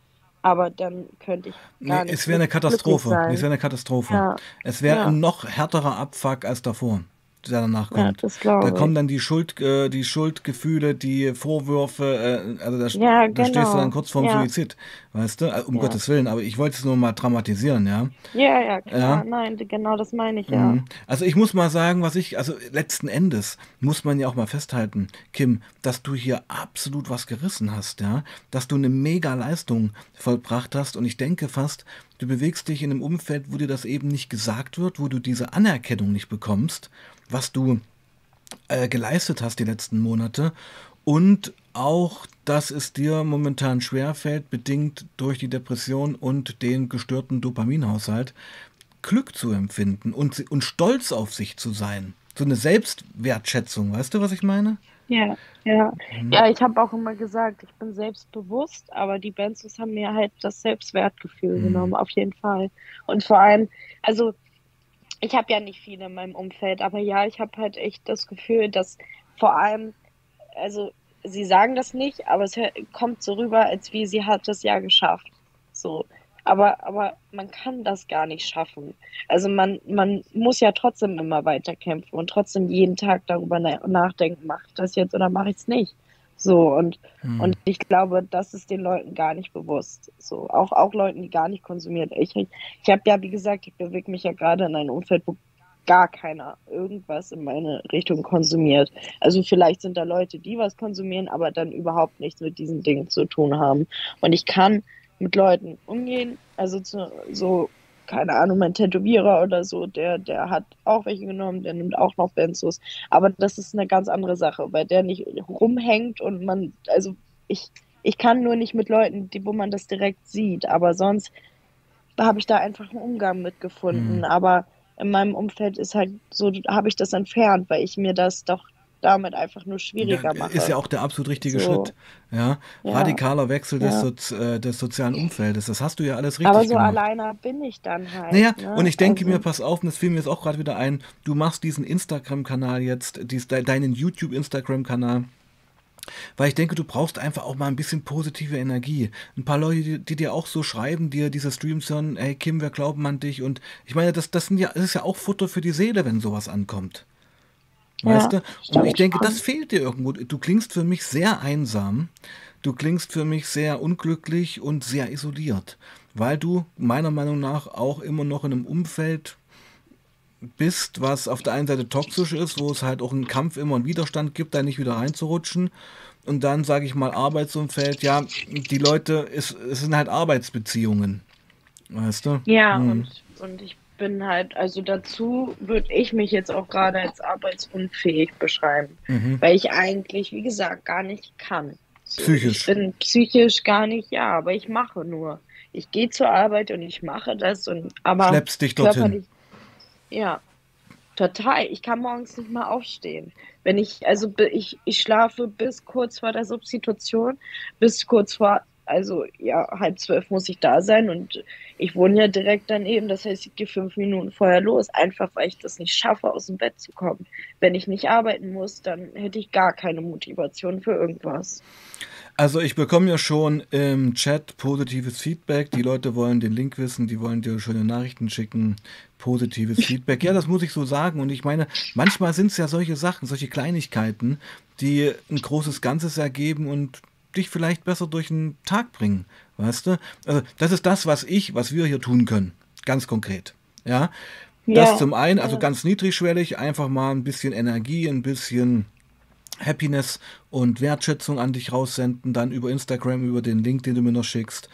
aber dann könnte ich gar nee, nicht. Es wäre eine Katastrophe. Es wäre eine Katastrophe. Ja. Es wäre ja. ein noch härterer Abfuck als davor. danach kommt. Ja, das glaube ich. Da kommen dann die Schuld, äh, die Schuldgefühle, die Vorwürfe, äh, also da, ja, genau. da stehst du dann kurz vorm ja. Suizid, weißt du? Um ja. Gottes Willen, aber ich wollte es nur mal dramatisieren, ja? Ja, ja, klar, ja? nein, genau das meine ich, ja. Mhm. Also ich muss mal sagen, was ich, also letzten Endes muss man ja auch mal festhalten, Kim, dass du hier absolut was gerissen hast, ja? Dass du eine Mega-Leistung vollbracht hast und ich denke fast, du bewegst dich in einem Umfeld, wo dir das eben nicht gesagt wird, wo du diese Anerkennung nicht bekommst, was du äh, geleistet hast die letzten Monate und auch, dass es dir momentan schwerfällt, bedingt durch die Depression und den gestörten Dopaminhaushalt, Glück zu empfinden und, und stolz auf sich zu sein. So eine Selbstwertschätzung, weißt du, was ich meine? Ja, ja. Ja, ich habe auch immer gesagt, ich bin selbstbewusst, aber die Benzos haben mir halt das Selbstwertgefühl mhm. genommen, auf jeden Fall. Und vor allem, also ich habe ja nicht viele in meinem Umfeld, aber ja, ich habe halt echt das Gefühl, dass vor allem, also sie sagen das nicht, aber es kommt so rüber, als wie sie hat das ja geschafft. So. Aber, aber man kann das gar nicht schaffen. Also man, man muss ja trotzdem immer weiterkämpfen und trotzdem jeden Tag darüber nachdenken, mache ich das jetzt oder mache ich es nicht. So, und, hm. und ich glaube, das ist den Leuten gar nicht bewusst. So, auch, auch Leuten, die gar nicht konsumieren. Ich, ich habe ja, wie gesagt, ich bewege mich ja gerade in einem Umfeld, wo gar keiner irgendwas in meine Richtung konsumiert. Also vielleicht sind da Leute, die was konsumieren, aber dann überhaupt nichts mit diesen Dingen zu tun haben. Und ich kann mit Leuten umgehen, also zu, so, keine Ahnung, mein Tätowierer oder so, der, der hat auch welche genommen, der nimmt auch noch Benzos, aber das ist eine ganz andere Sache, weil der nicht rumhängt und man, also ich, ich kann nur nicht mit Leuten, die, wo man das direkt sieht, aber sonst habe ich da einfach einen Umgang mitgefunden, mhm. aber in meinem Umfeld ist halt so, habe ich das entfernt, weil ich mir das doch damit einfach nur schwieriger machen. Ist ja auch der absolut richtige so. Schritt. Ja? Ja. Radikaler Wechsel ja. des, äh, des sozialen Umfeldes. Das hast du ja alles richtig gemacht. Aber so gemacht. Alleiner bin ich dann halt. Naja, ne? Und ich denke also. mir, pass auf, und das fiel mir jetzt auch gerade wieder ein, du machst diesen Instagram-Kanal jetzt, dies, deinen YouTube-Instagram-Kanal, weil ich denke, du brauchst einfach auch mal ein bisschen positive Energie. Ein paar Leute, die, die dir auch so schreiben, dir diese Streams hören, hey Kim, wir glauben an dich. Und ich meine, das, das, sind ja, das ist ja auch Futter für die Seele, wenn sowas ankommt. Weißt ja, du? Und ich denke, das fehlt dir irgendwo. Du klingst für mich sehr einsam, du klingst für mich sehr unglücklich und sehr isoliert, weil du meiner Meinung nach auch immer noch in einem Umfeld bist, was auf der einen Seite toxisch ist, wo es halt auch einen Kampf immer und Widerstand gibt, da nicht wieder reinzurutschen. Und dann, sage ich mal, Arbeitsumfeld, ja, die Leute, es, es sind halt Arbeitsbeziehungen, weißt du? Ja, hm. und, und ich bin halt, also dazu würde ich mich jetzt auch gerade als arbeitsunfähig beschreiben, mhm. weil ich eigentlich, wie gesagt, gar nicht kann. So, psychisch. Ich bin psychisch gar nicht, ja, aber ich mache nur. Ich gehe zur Arbeit und ich mache das und aber... Schleppst dich dorthin. Ja, total. Ich kann morgens nicht mal aufstehen. Wenn ich, also ich, ich schlafe bis kurz vor der Substitution, bis kurz vor... Also ja, halb zwölf muss ich da sein und ich wohne ja direkt daneben. Das heißt, ich gehe fünf Minuten vorher los, einfach weil ich das nicht schaffe, aus dem Bett zu kommen. Wenn ich nicht arbeiten muss, dann hätte ich gar keine Motivation für irgendwas. Also ich bekomme ja schon im Chat positives Feedback. Die Leute wollen den Link wissen, die wollen dir schöne Nachrichten schicken. Positives Feedback. Ja, das muss ich so sagen. Und ich meine, manchmal sind es ja solche Sachen, solche Kleinigkeiten, die ein großes Ganzes ergeben und dich vielleicht besser durch den Tag bringen, weißt du? Also das ist das, was ich, was wir hier tun können, ganz konkret, ja? ja das zum einen, also ja. ganz niedrigschwellig, einfach mal ein bisschen Energie, ein bisschen Happiness und Wertschätzung an dich raussenden, dann über Instagram, über den Link, den du mir noch schickst.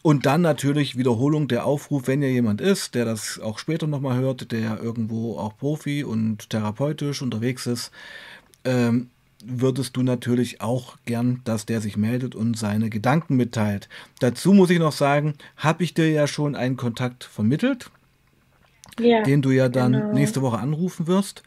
Und dann natürlich Wiederholung der Aufruf, wenn ja jemand ist, der das auch später nochmal hört, der ja irgendwo auch Profi und therapeutisch unterwegs ist, ähm, würdest du natürlich auch gern, dass der sich meldet und seine Gedanken mitteilt. Dazu muss ich noch sagen, habe ich dir ja schon einen Kontakt vermittelt, ja, den du ja dann genau. nächste Woche anrufen wirst.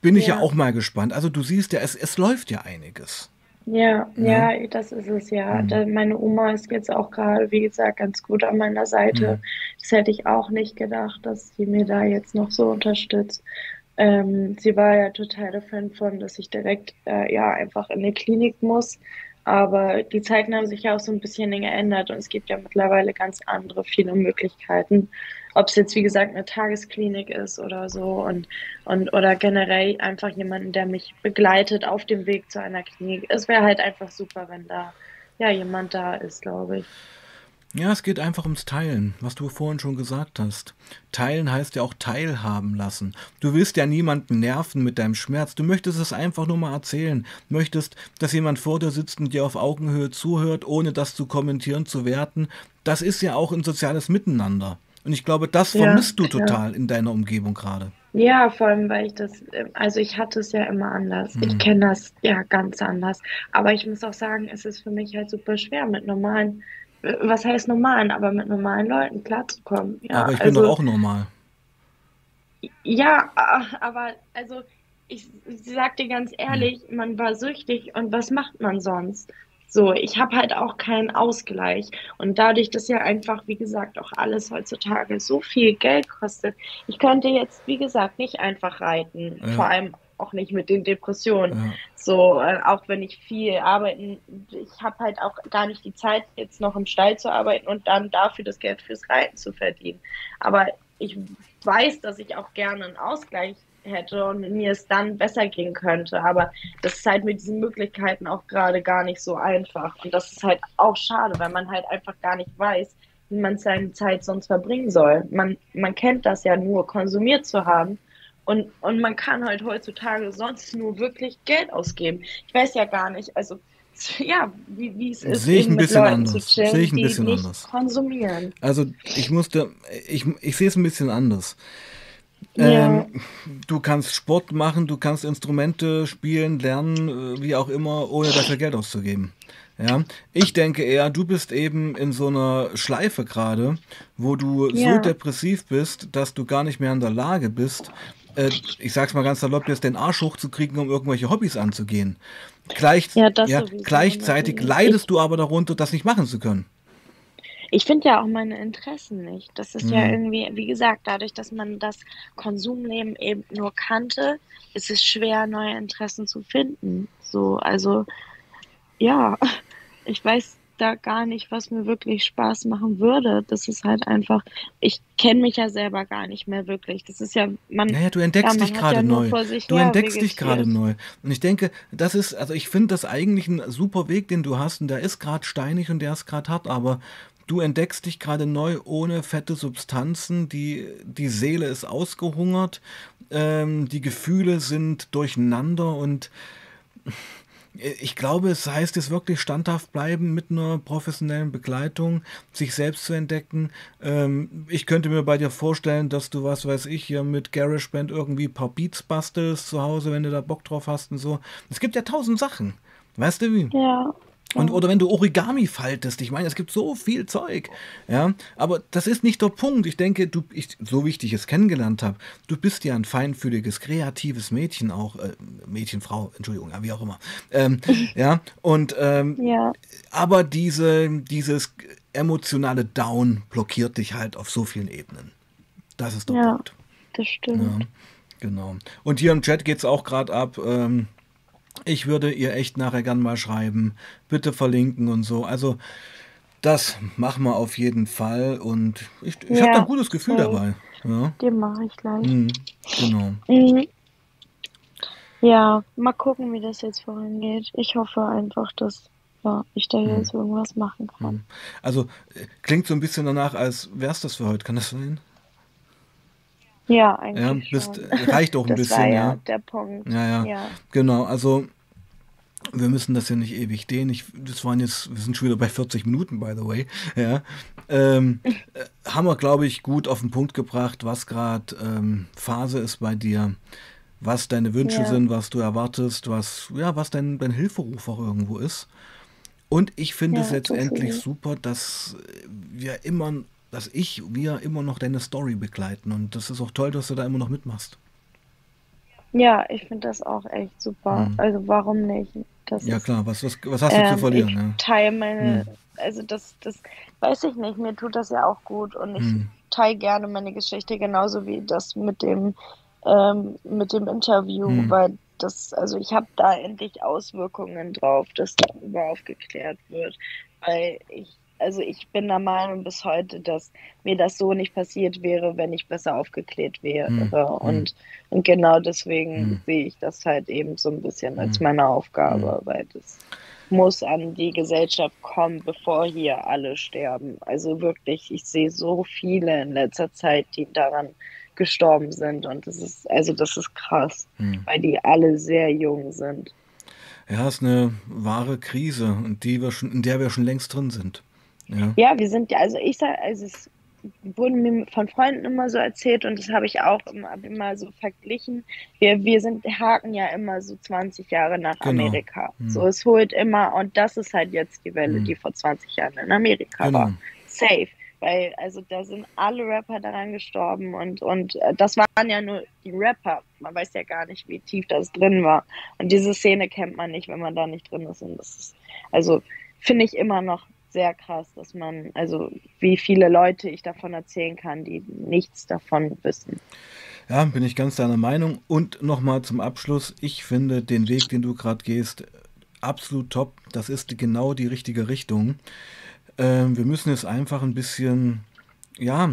Bin ja. ich ja auch mal gespannt. Also du siehst ja, es, es läuft ja einiges. Ja, ja, ja, das ist es ja. Mhm. Meine Oma ist jetzt auch gerade, wie gesagt, ganz gut an meiner Seite. Mhm. Das hätte ich auch nicht gedacht, dass sie mir da jetzt noch so unterstützt. Ähm, sie war ja total der Fan von, dass ich direkt äh, ja, einfach in eine Klinik muss, Aber die Zeiten haben sich ja auch so ein bisschen geändert und es gibt ja mittlerweile ganz andere, viele Möglichkeiten. Ob es jetzt, wie gesagt, eine Tagesklinik ist oder so und, und oder generell einfach jemanden, der mich begleitet auf dem Weg zu einer Klinik. Es wäre halt einfach super, wenn da ja jemand da ist, glaube ich. Ja, es geht einfach ums Teilen, was du vorhin schon gesagt hast. Teilen heißt ja auch teilhaben lassen. Du willst ja niemanden nerven mit deinem Schmerz. Du möchtest es einfach nur mal erzählen. Du möchtest, dass jemand vor dir sitzt und dir auf Augenhöhe zuhört, ohne das zu kommentieren, zu werten. Das ist ja auch ein soziales Miteinander. Und ich glaube, das vermisst ja, du total in deiner Umgebung gerade. Ja, vor allem, weil ich das, also ich hatte es ja immer anders. Mhm. Ich kenne das ja ganz anders. Aber ich muss auch sagen, es ist für mich halt super schwer mit normalen, was heißt normalen, aber mit normalen Leuten klarzukommen. Ja, aber ich bin also, doch auch normal. Ja, aber also ich sag dir ganz ehrlich, mhm. man war süchtig und was macht man sonst? So, ich habe halt auch keinen Ausgleich. Und dadurch, dass ja einfach, wie gesagt, auch alles heutzutage so viel Geld kostet, ich könnte jetzt, wie gesagt, nicht einfach reiten. Ja. Vor allem auch nicht mit den Depressionen. Ja. So, äh, auch wenn ich viel arbeiten, ich habe halt auch gar nicht die Zeit, jetzt noch im Stall zu arbeiten und dann dafür das Geld fürs Reiten zu verdienen. Aber ich weiß, dass ich auch gerne einen Ausgleich hätte und mir es dann besser gehen könnte. Aber das ist halt mit diesen Möglichkeiten auch gerade gar nicht so einfach. Und das ist halt auch schade, weil man halt einfach gar nicht weiß, wie man seine Zeit sonst verbringen soll. Man, man kennt das ja nur, konsumiert zu haben. Und, und man kann halt heutzutage sonst nur wirklich Geld ausgeben. Ich weiß ja gar nicht, also ja, wie, wie es ist, eben mit Leuten zu chillen, ich ein die bisschen nicht anders. konsumieren. Also ich musste, ich, ich sehe es ein bisschen anders. Ja. Ähm, du kannst Sport machen, du kannst Instrumente spielen, lernen, wie auch immer, ohne dafür Geld auszugeben. Ja? Ich denke eher, du bist eben in so einer Schleife gerade, wo du ja. so depressiv bist, dass du gar nicht mehr in der Lage bist, äh, ich sag's mal ganz salopp, jetzt den Arsch hochzukriegen, um irgendwelche Hobbys anzugehen. Gleich, ja, das ja, gleichzeitig leidest ich. du aber darunter, das nicht machen zu können. Ich finde ja auch meine Interessen nicht. Das ist mhm. ja irgendwie, wie gesagt, dadurch, dass man das Konsumleben eben nur kannte, ist es schwer, neue Interessen zu finden. So, also, ja, ich weiß da gar nicht, was mir wirklich Spaß machen würde. Das ist halt einfach, ich kenne mich ja selber gar nicht mehr wirklich. Das ist ja, man. Naja, du entdeckst ja, man dich gerade ja neu. Du entdeckst dich gerade neu. Und ich denke, das ist, also ich finde das eigentlich ein super Weg, den du hast. Und der ist gerade steinig und der ist gerade hart, aber du entdeckst dich gerade neu ohne fette Substanzen, die, die Seele ist ausgehungert, ähm, die Gefühle sind durcheinander und ich glaube, es heißt es wirklich standhaft bleiben mit einer professionellen Begleitung, sich selbst zu entdecken. Ähm, ich könnte mir bei dir vorstellen, dass du, was weiß ich, hier mit GarageBand irgendwie ein paar Beats bastelst zu Hause, wenn du da Bock drauf hast und so. Es gibt ja tausend Sachen, weißt du wie? Ja. Und, oder wenn du Origami faltest, ich meine, es gibt so viel Zeug, ja, aber das ist nicht der Punkt. Ich denke, du, ich, so wie ich dich jetzt kennengelernt habe, du bist ja ein feinfühliges, kreatives Mädchen auch, äh, Mädchen, Frau, Entschuldigung, ja, wie auch immer, ähm, ja, und, ähm, ja. aber diese, dieses emotionale Down blockiert dich halt auf so vielen Ebenen. Das ist der ja, Punkt. Das stimmt. Ja, genau. Und hier im Chat geht es auch gerade ab, ähm, ich würde ihr echt nachher gern mal schreiben, bitte verlinken und so. Also das machen wir auf jeden Fall und ich, ich ja, habe da ein gutes Gefühl okay. dabei. Ja. Den mache ich gleich. Mhm, genau. Mhm. Ja, mal gucken, wie das jetzt vorangeht. Ich hoffe einfach, dass ja, ich da jetzt mhm. irgendwas machen kann. Mhm. Also klingt so ein bisschen danach, als wär's das für heute. Kann das sein? Ja, eigentlich ja, bist, reicht auch ein das bisschen, war ja, ja. der Punkt. Ja, ja, ja, genau. Also wir müssen das ja nicht ewig dehnen. Ich, das waren jetzt, wir sind schon wieder bei vierzig Minuten, by the way. Ja, ähm, äh, haben wir, glaube ich, gut auf den Punkt gebracht, was gerade ähm, Phase ist bei dir, was deine Wünsche ja. sind, was du erwartest, was ja, was dein, dein Hilferuf auch irgendwo ist. Und ich finde ja, es letztendlich super, dass wir immer dass ich, wir immer noch deine Story begleiten. Und das ist auch toll, dass du da immer noch mitmachst. Ja, ich finde das auch echt super. Mhm. Also warum nicht? Das ja ist, klar, was, was, was hast du ähm, zu verlieren? Ich ja. teile meine, mhm. also das, das weiß ich nicht, mir tut das ja auch gut. Und ich mhm. teile gerne meine Geschichte, genauso wie das mit dem, ähm, mit dem Interview, mhm. weil das, also ich habe da endlich Auswirkungen drauf, dass darüber aufgeklärt wird, weil ich, also ich bin der Meinung bis heute, dass mir das so nicht passiert wäre, wenn ich besser aufgeklärt wäre. Mhm. Und, und genau deswegen mhm. sehe ich das halt eben so ein bisschen als meine Aufgabe, mhm. weil das muss an die Gesellschaft kommen, bevor hier alle sterben. Also wirklich, ich sehe so viele in letzter Zeit, die daran gestorben sind, und das ist, also das ist krass, mhm. weil die alle sehr jung sind. Ja, es ist eine wahre Krise, und die wir schon, in der wir schon längst drin sind. Ja, ja, wir sind ja, also ich sage, also es wurde mir von Freunden immer so erzählt, und das habe ich auch immer, immer so verglichen. Wir, wir sind, haken ja immer so zwanzig Jahre nach genau. Amerika. Mhm. So, es holt immer, und das ist halt jetzt die Welle, mhm. die vor zwanzig Jahren in Amerika genau. war. Safe. Weil, also da sind alle Rapper daran gestorben, und, und äh, das waren ja nur die Rapper. Man weiß ja gar nicht, wie tief das drin war. Und diese Szene kennt man nicht, wenn man da nicht drin ist. Und das ist, also finde ich immer noch sehr krass, dass man, also wie viele Leute ich davon erzählen kann, die nichts davon wissen. Ja, bin ich ganz deiner Meinung. Und nochmal zum Abschluss, ich finde den Weg, den du gerade gehst, absolut top. Das ist genau die richtige Richtung. Ähm, wir müssen jetzt einfach ein bisschen, ja,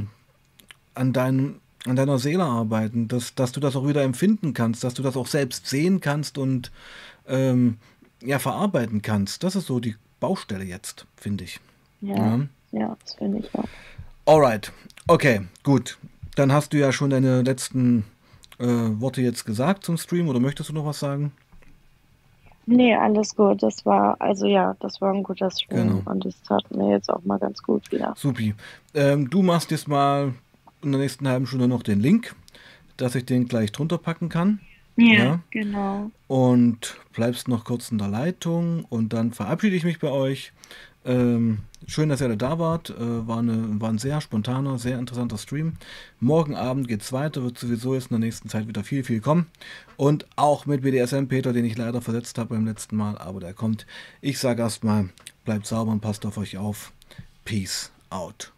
an, dein, an deiner Seele arbeiten, dass, dass du das auch wieder empfinden kannst, dass du das auch selbst sehen kannst und ähm, ja, verarbeiten kannst. Das ist so die Baustelle jetzt, finde ich. Ja, ja, ja, das finde ich auch. Alright, okay, gut. Dann hast du ja schon deine letzten äh, Worte jetzt gesagt zum Stream, oder möchtest du noch was sagen? Nee, alles gut. Das war, also ja, das war ein guter Stream, genau. Und das tat mir jetzt auch mal ganz gut wieder. Supi. Ähm, du machst jetzt mal in der nächsten halben Stunde noch den Link, dass ich den gleich drunter packen kann. Ja, ja, genau. Und bleibst noch kurz in der Leitung, und dann verabschiede ich mich bei euch. Ähm, schön, dass ihr alle da wart. Äh, war, eine, war ein sehr spontaner, sehr interessanter Stream. Morgen Abend geht's weiter, wird sowieso jetzt in der nächsten Zeit wieder viel, viel kommen. Und auch mit B D S M-Peter, den ich leider versetzt habe beim letzten Mal, aber der kommt. Ich sage erstmal, bleibt sauber und passt auf euch auf. Peace out.